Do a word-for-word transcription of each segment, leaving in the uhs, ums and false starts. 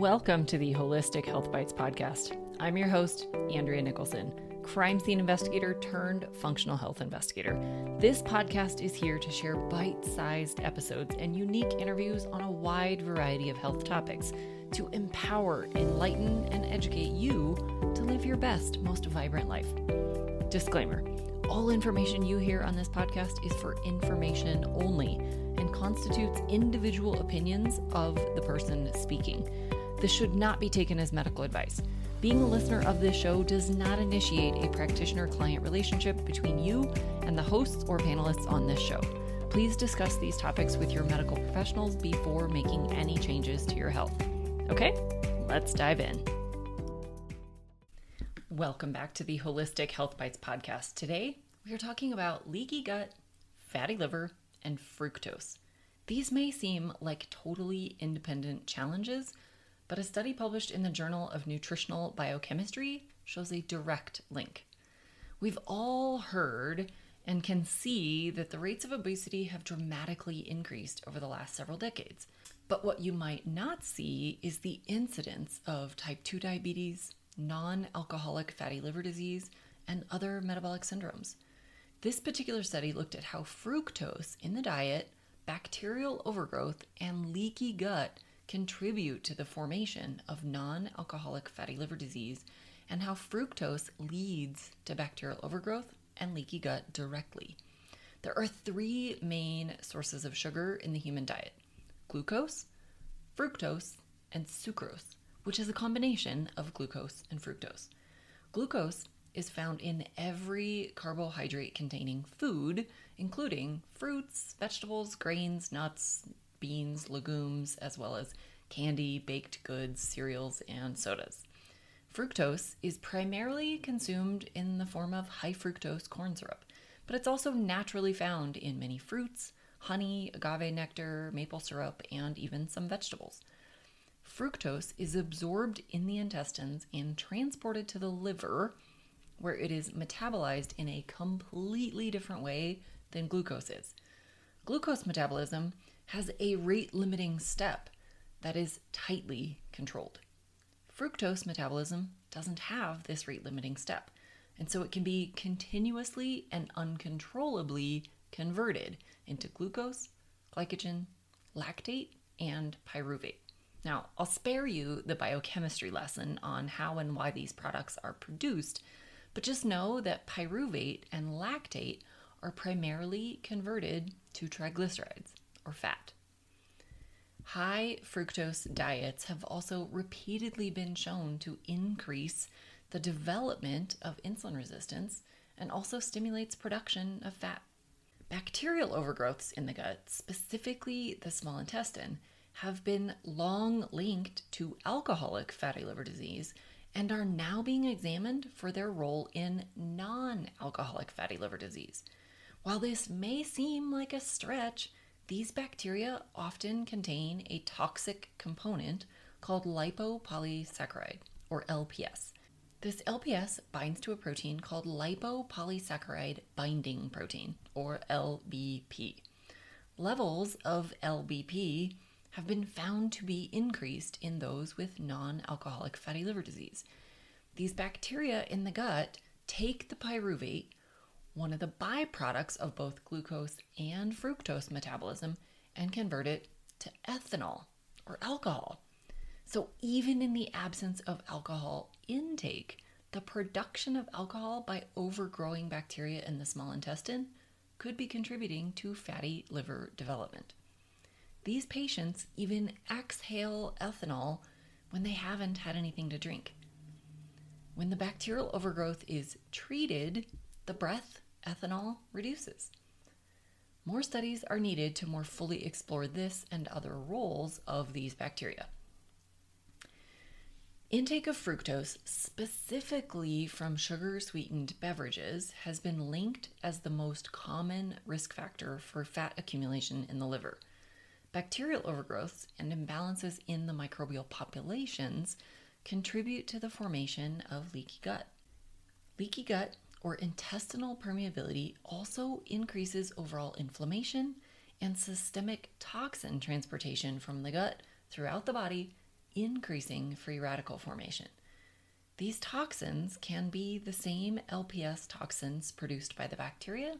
Welcome to the Holistic Health Bites podcast. I'm your host, Andrea Nicholson, crime scene investigator turned functional health investigator. This podcast is here to share bite-sized episodes and unique interviews on a wide variety of health topics to empower, enlighten, and educate you to live your best, most vibrant life. Disclaimer: all information you hear on this podcast is for information only and constitutes individual opinions of the person speaking. This should not be taken as medical advice. Being a listener of this show does not initiate a practitioner-client relationship between you and the hosts or panelists on this show. Please discuss these topics with your medical professionals before making any changes to your health. Okay, let's dive in. Welcome back to the Holistic Health Bites podcast. Today, we are talking about leaky gut, fatty liver, and fructose. These may seem like totally independent challenges, but a study published in the Journal of Nutritional Biochemistry shows a direct link. We've all heard and can see that the rates of obesity have dramatically increased over the last several decades. But what you might not see is the incidence of type two diabetes, non-alcoholic fatty liver disease, and other metabolic syndromes. This particular study looked at how fructose in the diet, bacterial overgrowth, and leaky gut contribute to the formation of non-alcoholic fatty liver disease and how fructose leads to bacterial overgrowth and leaky gut directly. There are three main sources of sugar in the human diet: glucose, fructose, and sucrose, which is a combination of glucose and fructose. Glucose is found in every carbohydrate-containing food, including fruits, vegetables, grains, nuts, beans, legumes, as well as candy, baked goods, cereals, and sodas. Fructose is primarily consumed in the form of high fructose corn syrup, but it's also naturally found in many fruits, honey, agave nectar, maple syrup, and even some vegetables. Fructose is absorbed in the intestines and transported to the liver, where it is metabolized in a completely different way than glucose is. Glucose metabolism has a rate-limiting step that is tightly controlled. Fructose metabolism doesn't have this rate-limiting step, and so it can be continuously and uncontrollably converted into glucose, glycogen, lactate, and pyruvate. Now, I'll spare you the biochemistry lesson on how and why these products are produced, but just know that pyruvate and lactate are primarily converted to triglycerides, or fat. High fructose diets have also repeatedly been shown to increase the development of insulin resistance and also stimulates production of fat. Bacterial overgrowths in the gut, specifically the small intestine, have been long linked to alcoholic fatty liver disease and are now being examined for their role in non-alcoholic fatty liver disease. While this may seem like a stretch, these bacteria often contain a toxic component called lipopolysaccharide, or L P S. This L P S binds to a protein called lipopolysaccharide binding protein, or L B P. Levels of L B P have been found to be increased in those with non-alcoholic fatty liver disease. These bacteria in the gut take the pyruvate, one of the byproducts of both glucose and fructose metabolism, and convert it to ethanol or alcohol. So even in the absence of alcohol intake, the production of alcohol by overgrowing bacteria in the small intestine could be contributing to fatty liver development. These patients even exhale ethanol when they haven't had anything to drink. When the bacterial overgrowth is treated, the breath ethanol reduces. More studies are needed to more fully explore this and other roles of these bacteria. Intake of fructose, specifically from sugar-sweetened beverages, has been linked as the most common risk factor for fat accumulation in the liver. Bacterial overgrowths and imbalances in the microbial populations contribute to the formation of leaky gut. Leaky gut, or intestinal permeability, also increases overall inflammation and systemic toxin transportation from the gut throughout the body increasing free radical formation. These toxins can be the same L P S toxins produced by the bacteria,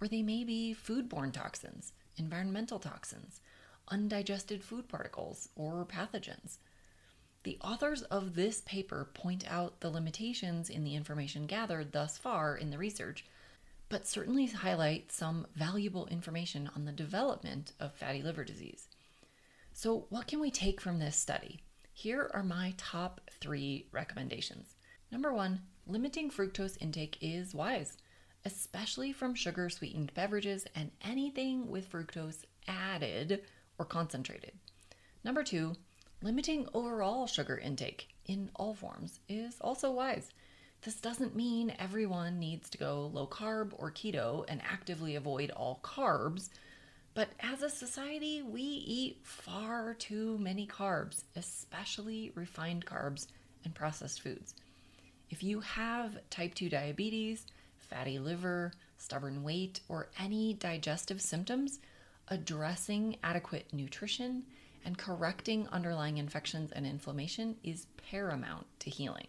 or they may be foodborne toxins, environmental toxins, undigested food particles, or pathogens. The authors of this paper point out the limitations in the information gathered thus far in the research, but certainly highlight some valuable information on the development of fatty liver disease. So what can we take from this study? Here are my top three recommendations. Number one, limiting fructose intake is wise, especially from sugar-sweetened beverages and anything with fructose added or concentrated. Number two, limiting overall sugar intake in all forms is also wise. This doesn't mean everyone needs to go low carb or keto and actively avoid all carbs, but as a society, we eat far too many carbs, especially refined carbs and processed foods. If you have type two diabetes, fatty liver, stubborn weight, or any digestive symptoms, addressing adequate nutrition and correcting underlying infections and inflammation is paramount to healing.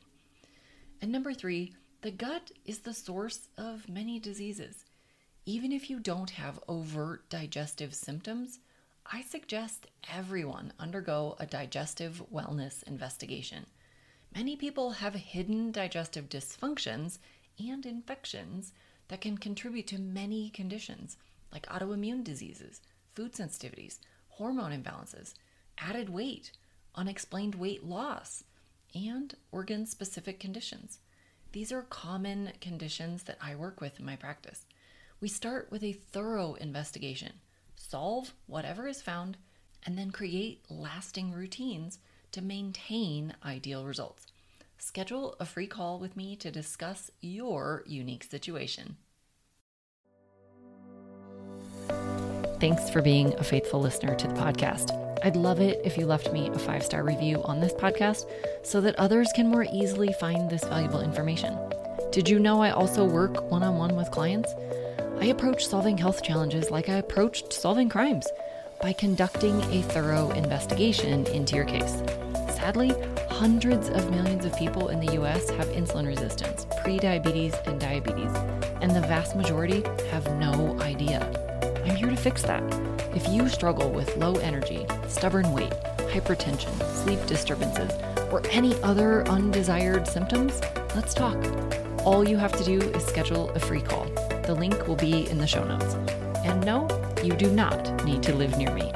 And number three, the gut is the source of many diseases. Even if you don't have overt digestive symptoms, I suggest everyone undergo a digestive wellness investigation. Many people have hidden digestive dysfunctions and infections that can contribute to many conditions like autoimmune diseases, food sensitivities, hormone imbalances, added weight, unexplained weight loss, and organ-specific conditions. These are common conditions that I work with in my practice. We start with a thorough investigation, solve whatever is found, and then create lasting routines to maintain ideal results. Schedule a free call with me to discuss your unique situation. Thanks for being a faithful listener to the podcast. I'd love it if you left me a five-star review on this podcast so that others can more easily find this valuable information. Did you know I also work one-on-one with clients? I approach solving health challenges like I approached solving crimes, by conducting a thorough investigation into your case. Sadly, hundreds of millions of people in the U S have insulin resistance, prediabetes, and diabetes, and the vast majority have no idea. I'm here to fix that. If you struggle with low energy, stubborn weight, hypertension, sleep disturbances, or any other undesired symptoms, let's talk. All you have to do is schedule a free call. The link will be in the show notes. And no, you do not need to live near me.